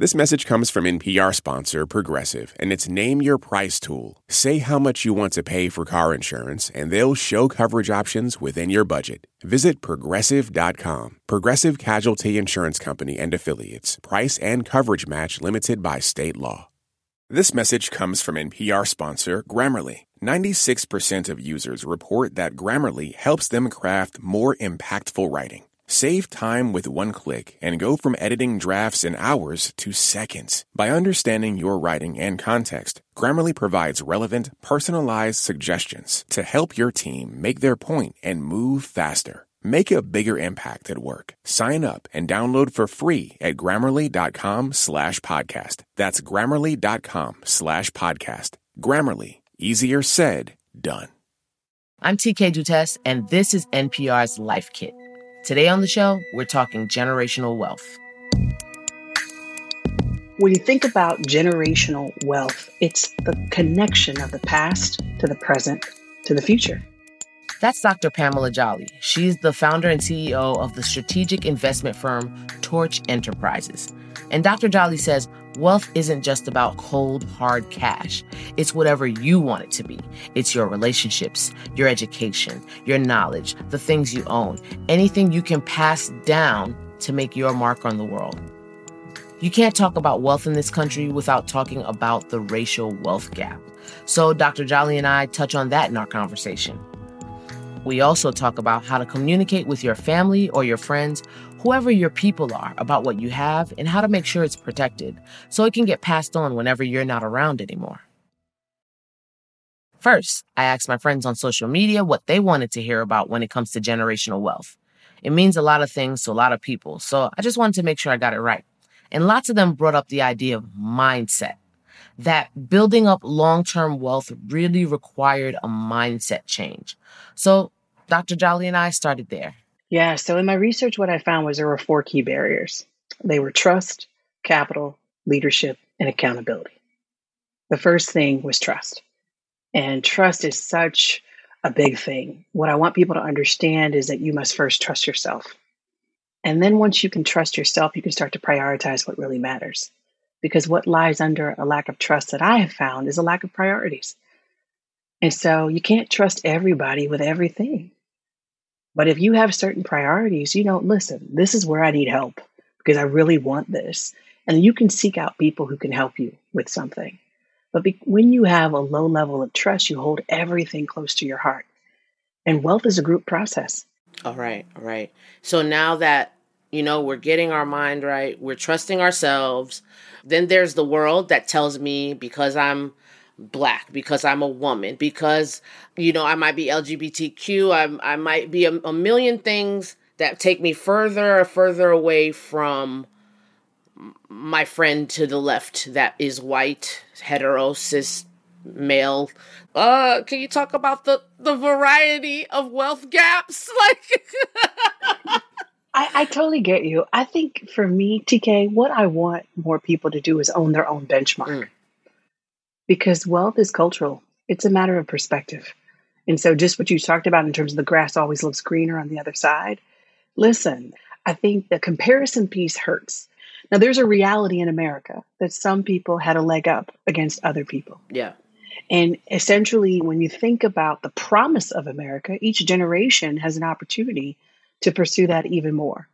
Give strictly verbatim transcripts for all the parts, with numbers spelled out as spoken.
This message comes from N P R sponsor Progressive and its Name Your Price tool. Say how much you want to pay for car insurance, and they'll show coverage options within your budget. Visit Progressive dot com. Progressive Casualty Insurance Company and Affiliates. Price and coverage match limited by state law. This message comes from N P R sponsor Grammarly. ninety-six percent of users report that Grammarly helps them craft more impactful writing. Save time with one click and go from editing drafts in hours to seconds. By understanding your writing and context, Grammarly provides relevant, personalized suggestions to help your team make their point and move faster. Make a bigger impact at work. Sign up and download for free at Grammarly.com slash podcast. That's Grammarly.com slash podcast. Grammarly. Easier said, done. I'm T K Dutes, and this is N P R's Life Kit. Today on the show, we're talking generational wealth. When you think about generational wealth, it's the connection of the past to the present to the future. That's Doctor Pamela Jolly. She's the founder and C E O of the strategic investment firm Torch Enterprises. And Doctor Jolly says wealth isn't just about cold, hard cash. It's whatever you want it to be. It's your relationships, your education, your knowledge, the things you own, anything you can pass down to make your mark on the world. You can't talk about wealth in this country without talking about the racial wealth gap. So Doctor Jolly and I touch on that in our conversation. We also talk about how to communicate with your family or your friends, whoever your people are, about what you have and how to make sure it's protected so it can get passed on whenever you're not around anymore. First, I asked my friends on social media what they wanted to hear about when it comes to generational wealth. It means a lot of things to a lot of people, so I just wanted to make sure I got it right. And lots of them brought up the idea of mindset, that building up long-term wealth really required a mindset change. So Doctor Jolly and I started there. Yeah. So in my research, what I found was there were four key barriers. They were trust, capital, leadership, and accountability. The first thing was trust. And trust is such a big thing. What I want people to understand is that you must first trust yourself. And then once you can trust yourself, you can start to prioritize what really matters. Because what lies under a lack of trust that I have found is a lack of priorities. And so you can't trust everybody with everything. But if you have certain priorities, you know, listen, this is where I need help because I really want this. And you can seek out people who can help you with something. But be- when you have a low level of trust, you hold everything close to your heart. And wealth is a group process. All right. All right. So now that, you know, we're getting our mind right, we're trusting ourselves, then there's the world that tells me because I'm Black, because I'm a woman, because, you know, I might be L G B T Q, I I might be a, a million things that take me further further away from my friend to the left that is white, hetero, cis, male. Uh, can you talk about the, the variety of wealth gaps? Like, I, I totally get you. I think for me, T K, what I want more people to do is own their own benchmark. Mm. Because wealth is cultural. It's a matter of perspective. And so just what you talked about in terms of the grass always looks greener on the other side. Listen, I think the comparison piece hurts. Now, there's a reality in America that some people had a leg up against other people. Yeah. And essentially, when you think about the promise of America, each generation has an opportunity to pursue that even more.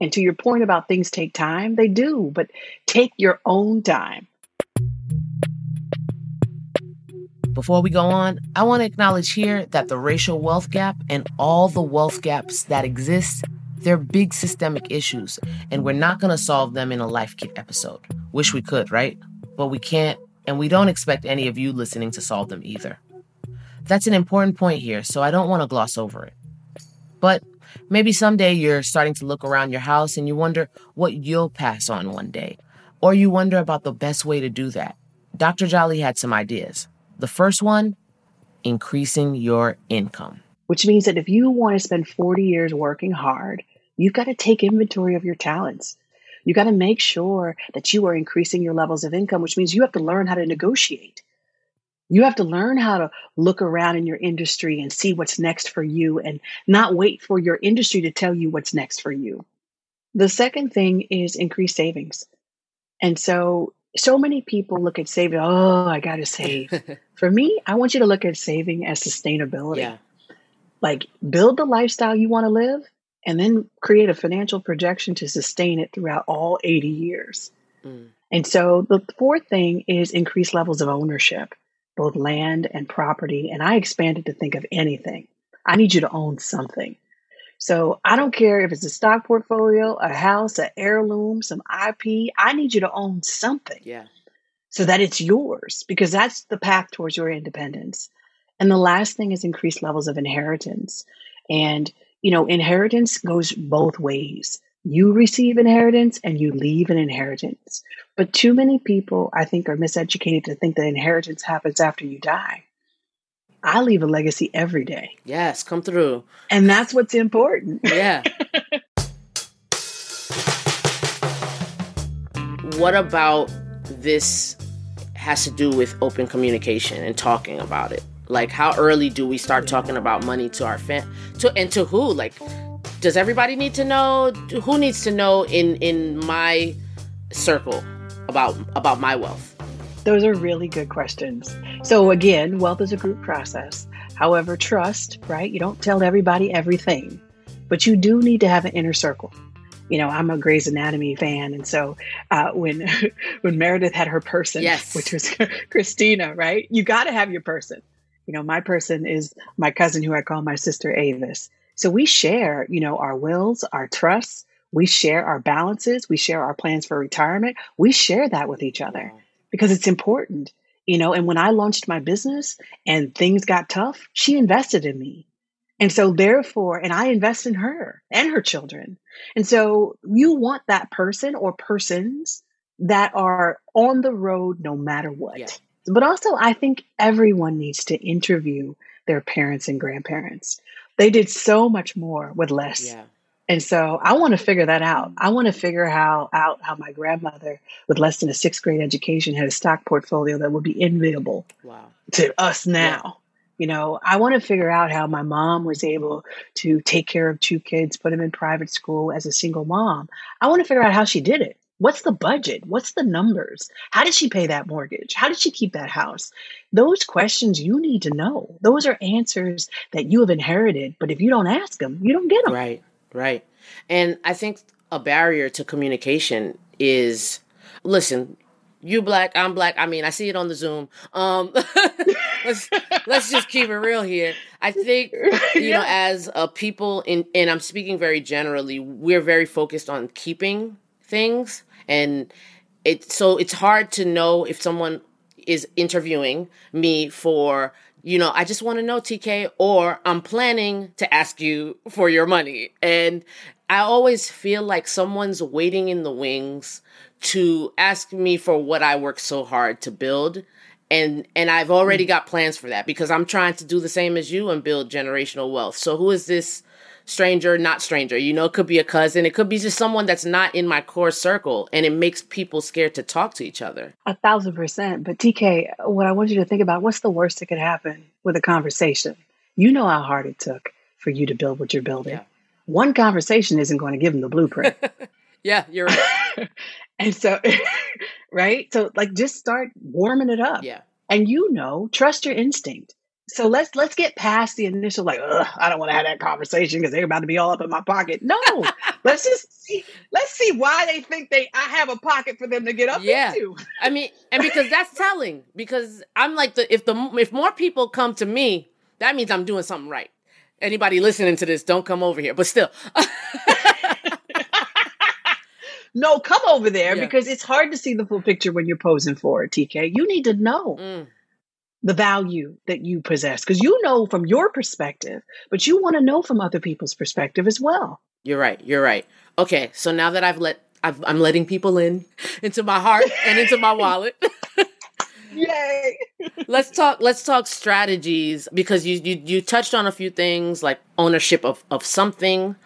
And to your point about things take time, they do, but take your own time. Before we go on, I want to acknowledge here that the racial wealth gap and all the wealth gaps that exist, they're big systemic issues, and we're not going to solve them in a Life Kit episode. Wish we could, right? But we can't, and we don't expect any of you listening to solve them either. That's an important point here, so I don't want to gloss over it. But maybe someday you're starting to look around your house and you wonder what you'll pass on one day, or you wonder about the best way to do that. Doctor Jolly had some ideas. The first one, increasing your income. Which means that if you want to spend forty years working hard, you've got to take inventory of your talents. You've got to make sure that you are increasing your levels of income, which means you have to learn how to negotiate. You have to learn how to look around in your industry and see what's next for you and not wait for your industry to tell you what's next for you. The second thing is increased savings. And so, so many people look at saving, oh, I got to save. For me, I want you to look at saving as sustainability. Yeah. Like, build the lifestyle you want to live and then create a financial projection to sustain it throughout all eighty years. Mm. And so the fourth thing is increased levels of ownership, both land and property. And I expanded to think of anything. I need you to own something. So I don't care if it's a stock portfolio, a house, an heirloom, some I P. I need you to own something, yeah, so that it's yours, because that's the path towards your independence. And the last thing is increased levels of inheritance. And, you know, inheritance goes both ways. You receive inheritance and you leave an inheritance. But too many people, I think, are miseducated to think that inheritance happens after you die. I leave a legacy every day. Yes, come through. And that's what's important. Yeah. What about this has to do with open communication and talking about it? Like, how early do we start talking about money to our fam- to and to who? Like, does everybody need to know? Who needs to know in, in my circle about about my wealth? Those are really good questions. So again, wealth is a group process. However, trust, right? You don't tell everybody everything, but you do need to have an inner circle. You know, I'm a Grey's Anatomy fan. And so uh, when when Meredith had her person, yes, which was Christina, right? You got to have your person. You know, my person is my cousin who I call my sister Avis. So we share, you know, our wills, our trusts. We share our balances. We share our plans for retirement. We share that with each other because it's important, you know. And when I launched my business and things got tough, she invested in me. And so therefore, and I invest in her and her children. And so you want that person or persons that are on the road no matter what. Yeah. But also, I think everyone needs to interview their parents and grandparents. They did so much more with less. Yeah. And so I want to figure that out. I want to figure how, out how my grandmother with less than a sixth grade education had a stock portfolio that would be enviable, wow, to us now. Yeah. You know, I want to figure out how my mom was able to take care of two kids, put them in private school as a single mom. I want to figure out how she did it. What's the budget? What's the numbers? How did she pay that mortgage? How did she keep that house? Those questions you need to know. Those are answers that you have inherited, but if you don't ask them, you don't get them. Right, right. And I think a barrier to communication is, listen, you Black, I'm Black. I mean, I see it on the Zoom. Um, let's let's just keep it real here. I think, you yeah. know, as a people, in, and I'm speaking very generally, we're very focused on keeping things. And it so it's hard to know if someone is interviewing me for, you know, I just want to know, T K, or I'm planning to ask you for your money. And I always feel like someone's waiting in the wings to ask me for what I worked so hard to build. And and I've already got plans for that because I'm trying to do the same as you and build generational wealth. So who is this stranger, not stranger? You know, it could be a cousin. It could be just someone that's not in my core circle. And it makes people scared to talk to each other. A thousand percent. But T K, what I want you to think about, what's the worst that could happen with a conversation? You know how hard it took for you to build what you're building. Yeah. One conversation isn't going to give them the blueprint. Yeah, you're right. And so, right? So like, just start warming it up. Yeah. And you know, trust your instinct. So let's let's get past the initial, like, ugh, I don't want to have that conversation because they're about to be all up in my pocket. No, let's just see, let's see why they think they I have a pocket for them to get up yeah. into. I mean, and because that's telling. Because I'm like, the if the if more people come to me, that means I'm doing something right. Anybody listening to this, don't come over here. But still, no, come over there yeah. because it's hard to see the full picture when you're posing for it, T K. You need to know. Mm. The value that you possess, because you know from your perspective, but you want to know from other people's perspective as well. You're right. You're right. Okay. So now that I've let, I've, I'm letting people in into my heart and into my wallet. Yay. Let's talk, let's talk strategies, because you, you, you touched on a few things like ownership of, of something,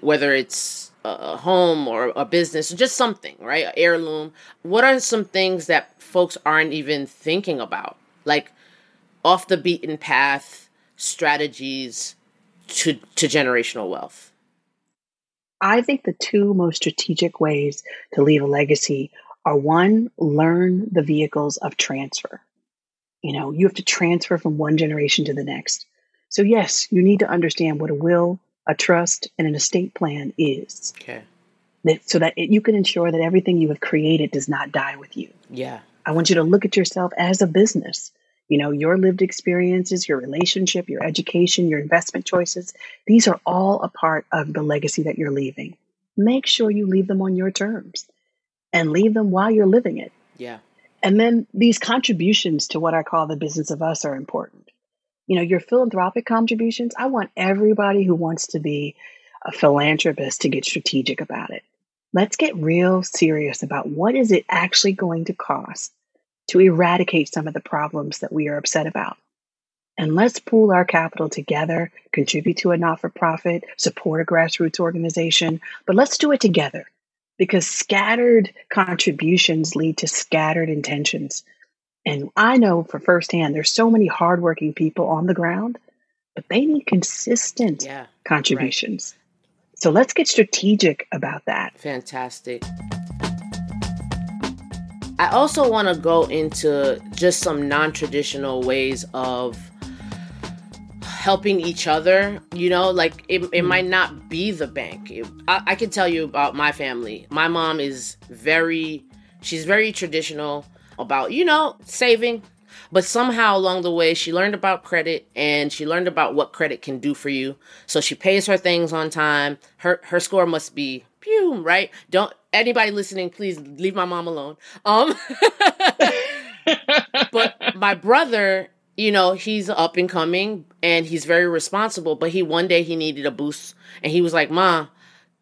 whether it's a home or a business, just something, right? An heirloom. What are some things that folks aren't even thinking about? Like off the beaten path strategies to, to generational wealth? I think the two most strategic ways to leave a legacy are one, learn the vehicles of transfer. You know, you have to transfer from one generation to the next. So yes, you need to understand what a will, a trust, and an estate plan is. Okay. That, so that it, you can ensure that everything you have created does not die with you. Yeah. I want you to look at yourself as a business. You know, your lived experiences, your relationship, your education, your investment choices, these are all a part of the legacy that you're leaving. Make sure you leave them on your terms and leave them while you're living it. Yeah. And then these contributions to what I call the business of us are important. You know, your philanthropic contributions, I want everybody who wants to be a philanthropist to get strategic about it. Let's get real serious about what is it actually going to cost to eradicate some of the problems that we are upset about. And let's pool our capital together, contribute to a not-for-profit, support a grassroots organization, but let's do it together because scattered contributions lead to scattered intentions. And I know for firsthand, there's so many hardworking people on the ground, but they need consistent yeah, contributions. Right. So let's get strategic about that. Fantastic. I also want to go into just some non-traditional ways of helping each other. You know, like it, it might not be the bank. It, I, I can tell you about my family. My mom is very, she's very traditional about, you know, saving. But somehow along the way, she learned about credit and she learned about what credit can do for you. So she pays her things on time. Her her score must be pew, right? Don't anybody listening, please leave my mom alone. Um, but my brother, you know, he's up and coming and he's very responsible. But he one day he needed a boost and he was like, "Ma,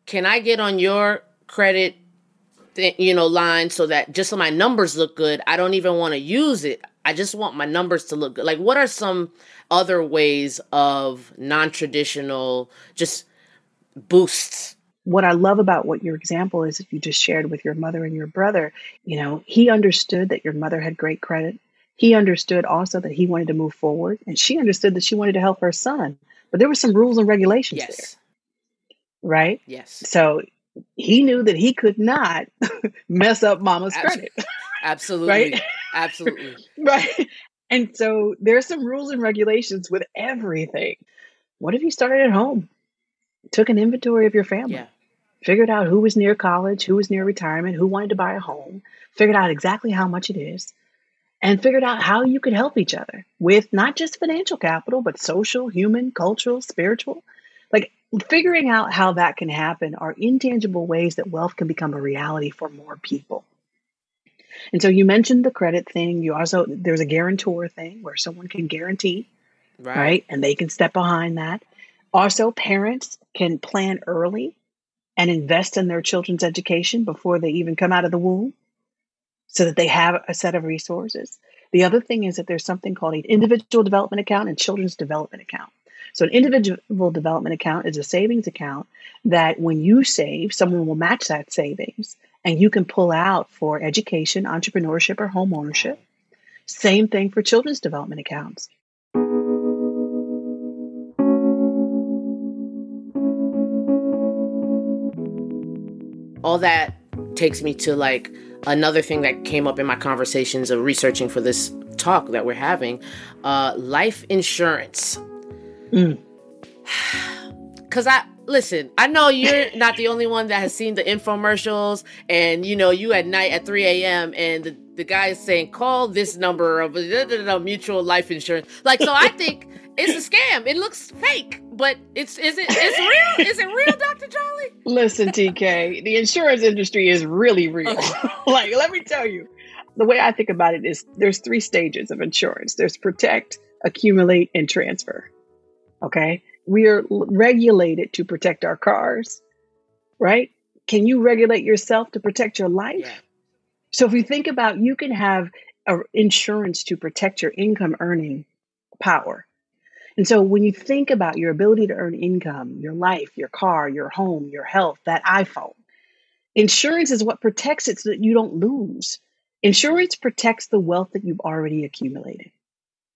can I get on your credit, th- you know, line so that just so my numbers look good? I don't even want to use it. I just want my numbers to look good." Like, what are some other ways of non-traditional just boosts? What I love about what your example is, if you just shared with your mother and your brother, you know, he understood that your mother had great credit. He understood also that he wanted to move forward. And she understood that she wanted to help her son. But there were some rules and regulations yes. there. Right? Yes. So he knew that he could not mess up mama's Absol- credit. Absolutely. Right? Absolutely. Right. And so there's some rules and regulations with everything. What if you started at home? Took an inventory of your family, yeah. figured out who was near college, who was near retirement, who wanted to buy a home, figured out exactly how much it is, and figured out how you could help each other with not just financial capital, but social, human, cultural, spiritual. Like figuring out how that can happen are intangible ways that wealth can become a reality for more people. And so you mentioned the credit thing. You also, there's a guarantor thing where someone can guarantee, right? right? And they can step behind that. Also, parents can plan early and invest in their children's education before they even come out of the womb so that they have a set of resources. The other thing is that there's something called an individual development account and children's development account. So an individual development account is a savings account that when you save, someone will match that savings and you can pull out for education, entrepreneurship, or home ownership. Same thing for children's development accounts. All that takes me to like another thing that came up in my conversations of researching for this talk that we're having, uh, life insurance. Mm. 'Cause I, listen, I know you're not the only one that has seen the infomercials and, you know, you at night at three a.m. and the, the guy is saying, call this number of da, da, da, mutual life insurance. Like, so I think it's a scam. It looks fake, but it's is it it's real? Is it real, Doctor Jolly? Listen, T K, the insurance industry is really real. Like, let me tell you, the way I think about it is there's three stages of insurance. There's protect, accumulate, and transfer. Okay? We are regulated to protect our cars, right? Can you regulate yourself to protect your life? Yeah. So if you think about, you can have a insurance to protect your income earning power. And so when you think about your ability to earn income, your life, your car, your home, your health, that iPhone, insurance is what protects it so that you don't lose. Insurance protects the wealth that you've already accumulated.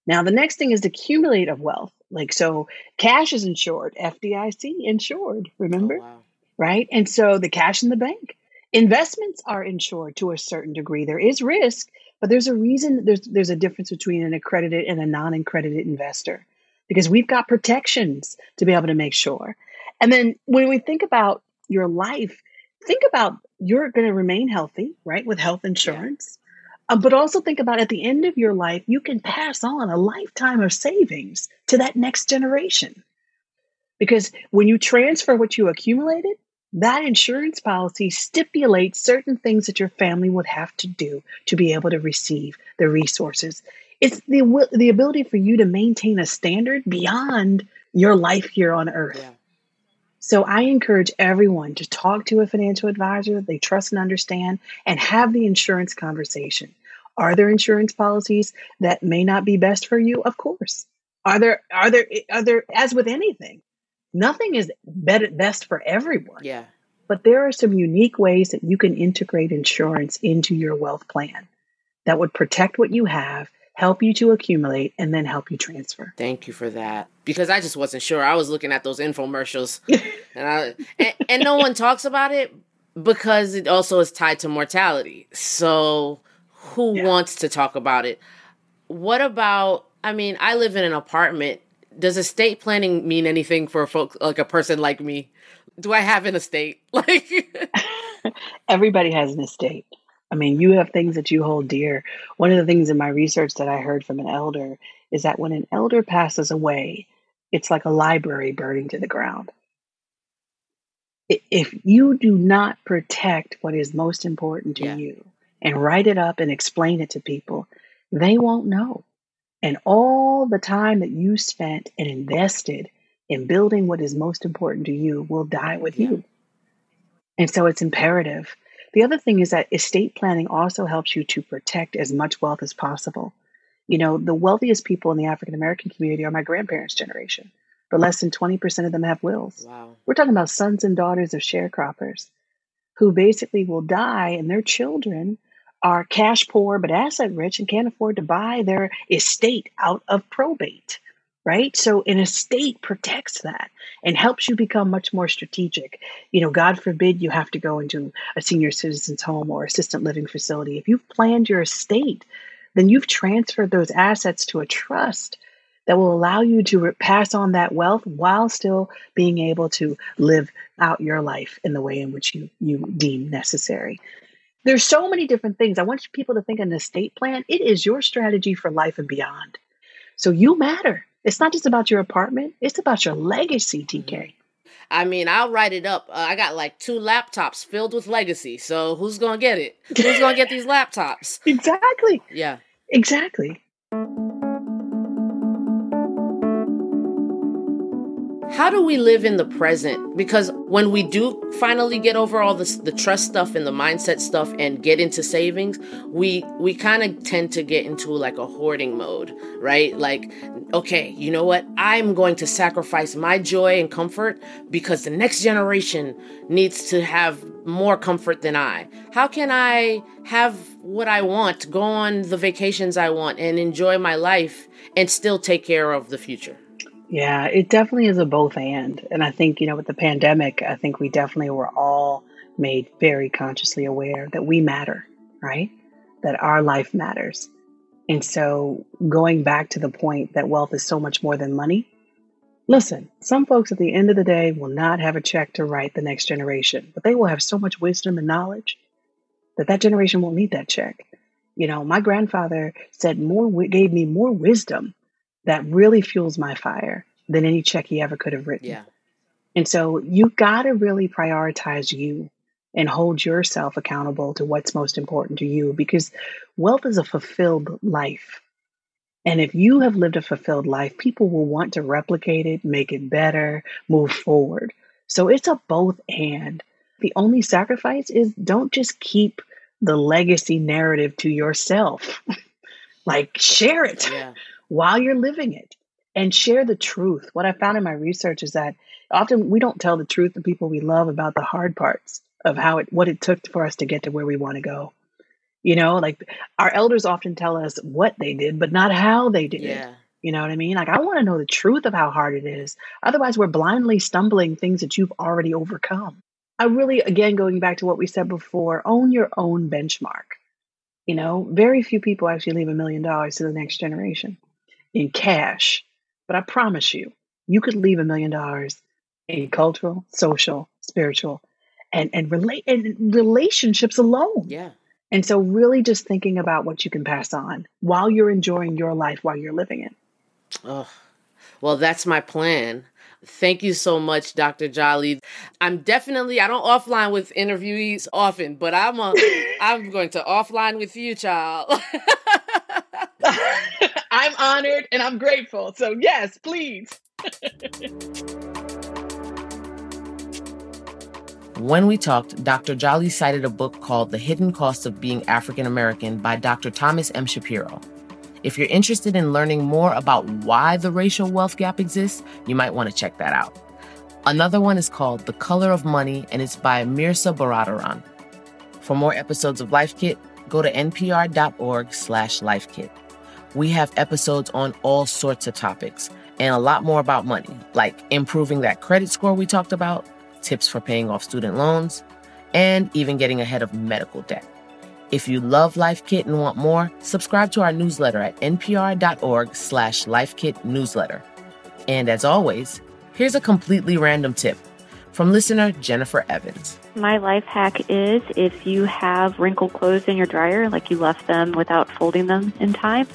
Now, the next thing is the accumulate of wealth. Like, so cash is insured, F D I C insured, remember? Oh, wow. Right? And so the cash in the bank. Investments are insured to a certain degree. There is risk, but there's a reason there's there's a difference between an accredited and a non-accredited investor, because we've got protections to be able to make sure. And then when we think about your life, think about you're going to remain healthy, right, with health insurance. Yeah. Uh, but also think about at the end of your life, you can pass on a lifetime of savings to that next generation. Because when you transfer what you accumulated, that insurance policy stipulates certain things that your family would have to do to be able to receive the resources. It's the the ability for you to maintain a standard beyond your life here on earth. Yeah. So I encourage everyone to talk to a financial advisor that they trust and understand and have the insurance conversation. Are there insurance policies that may not be best for you? Of course. Are there, are there, are there, as with anything, nothing is better, best for everyone. Yeah. But there are some unique ways that you can integrate insurance into your wealth plan that would protect what you have, help you to accumulate, and then help you transfer. Thank you for that. Because I just wasn't sure. I was looking at those infomercials and, I, and and no one talks about it because it also is tied to mortality. So who yeah. wants to talk about it? What about, I mean, I live in an apartment. Does estate planning mean anything for folks like a person like me? Do I have an estate? Like everybody has an estate. I mean, you have things that you hold dear. One of the things in my research that I heard from an elder is that when an elder passes away, it's like a library burning to the ground. If you do not protect what is most important to yeah. you and write it up and explain it to people, they won't know. And all the time that you spent and invested in building what is most important to you will die with yeah. you. And so it's imperative. The other thing is that estate planning also helps you to protect as much wealth as possible. You know, the wealthiest people in the African American community are my grandparents' generation, but less than twenty percent of them have wills. Wow. We're talking about sons and daughters of sharecroppers who basically will die and their children are cash poor but asset rich and can't afford to buy their estate out of probate, right? So an estate protects that and helps you become much more strategic. You know, God forbid you have to go into a senior citizen's home or assisted living facility. If you've planned your estate, then you've transferred those assets to a trust that will allow you to pass on that wealth while still being able to live out your life in the way in which you, you deem necessary. There's so many different things. I want people to think an estate plan. It is your strategy for life and beyond. So you matter. It's not just about your apartment. It's about your legacy, T K. I mean, I'll write it up. Uh, I got like two laptops filled with legacy. So who's going to get it? Who's going to get these laptops? Exactly. Yeah. Exactly. How do we live in the present? Because when we do finally get over all this, the trust stuff and the mindset stuff and get into savings, we we kind of tend to get into like a hoarding mode, right? Like, okay, you know what? I'm going to sacrifice my joy and comfort because the next generation needs to have more comfort than I. How can I have what I want, go on the vacations I want and enjoy my life and still take care of the future? Yeah, it definitely is a both and. And I think, you know, with the pandemic, I think we definitely were all made very consciously aware that we matter, right? That our life matters. And so going back to the point that wealth is so much more than money. Listen, some folks at the end of the day will not have a check to write the next generation, but they will have so much wisdom and knowledge that that generation won't need that check. You know, my grandfather said more, gave me more wisdom that really fuels my fire than any check he ever could have written. Yeah. And so you got to really prioritize you and hold yourself accountable to what's most important to you, because wealth is a fulfilled life. And if you have lived a fulfilled life, people will want to replicate it, make it better, move forward. So it's a both and. The only sacrifice is don't just keep the legacy narrative to yourself. Like, share it. Yeah. While you're living it, and share the truth. What I found in my research is that often we don't tell the truth to people we love about the hard parts of how it, what it took for us to get to where we want to go. You know, like our elders often tell us what they did, but not how they did yeah. it. You know what I mean? Like, I want to know the truth of how hard it is. Otherwise, we're blindly stumbling things that you've already overcome. I really, again, going back to what we said before, own your own benchmark. You know, very few people actually leave a million dollars to the next generation in cash. But I promise you, you could leave a million dollars in cultural, social, spiritual, and and, rela- and relationships alone. Yeah. And so really just thinking about what you can pass on while you're enjoying your life, while you're living it. Oh, well, that's my plan. Thank you so much, Doctor Jolly. I'm definitely, I don't offline with interviewees often, but I'm a, I'm going to offline with you, child. I'm honored and I'm grateful. So yes, please. When we talked, Doctor Jolly cited a book called The Hidden Cost of Being African American by Doctor Thomas M. Shapiro. If you're interested in learning more about why the racial wealth gap exists, you might want to check that out. Another one is called The Color of Money, and it's by Mirsa Baradaran. For more episodes of Life Kit, go to npr.org slash Life Kit. We have episodes on all sorts of topics and a lot more about money, like improving that credit score we talked about, tips for paying off student loans, and even getting ahead of medical debt. If you love Life Kit and want more, subscribe to our newsletter at npr.org slash lifekit newsletter. And as always, here's a completely random tip from listener Jennifer Evans. My life hack is if you have wrinkled clothes in your dryer, like you left them without folding them in time,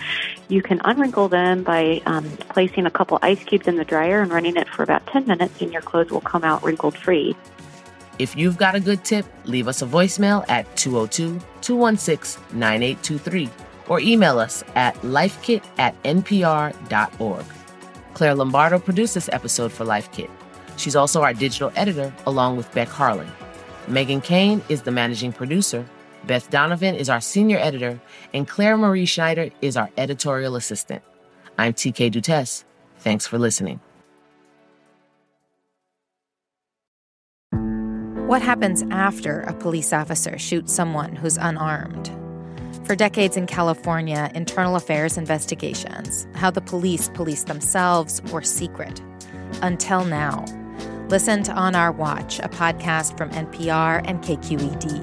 you can unwrinkle them by um, placing a couple ice cubes in the dryer and running it for about ten minutes, and your clothes will come out wrinkled free. If you've got a good tip, leave us a voicemail at two oh two, two one six, nine eight two three or email us at lifekit at npr.org. Claire Lombardo produced this episode for Life Kit. She's also our digital editor, along with Beck Harlan. Megan Kane is the managing producer, Beth Donovan is our senior editor, and Claire Marie Schneider is our editorial assistant. I'm T K Dutes. Thanks for listening. What happens after a police officer shoots someone who's unarmed? For decades in California, internal affairs investigations, how the police police themselves, were secret. Until now. Listen to On Our Watch, a podcast from N P R and K Q E D.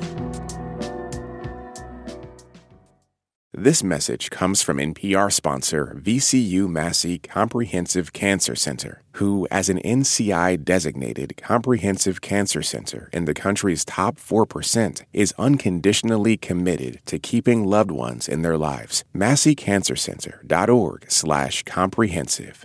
This message comes from N P R sponsor V C U Massey Comprehensive Cancer Center, who, as an N C I-designated comprehensive cancer center in the country's top four percent, is unconditionally committed to keeping loved ones in their lives. MasseyCancerCenter.org slash comprehensive.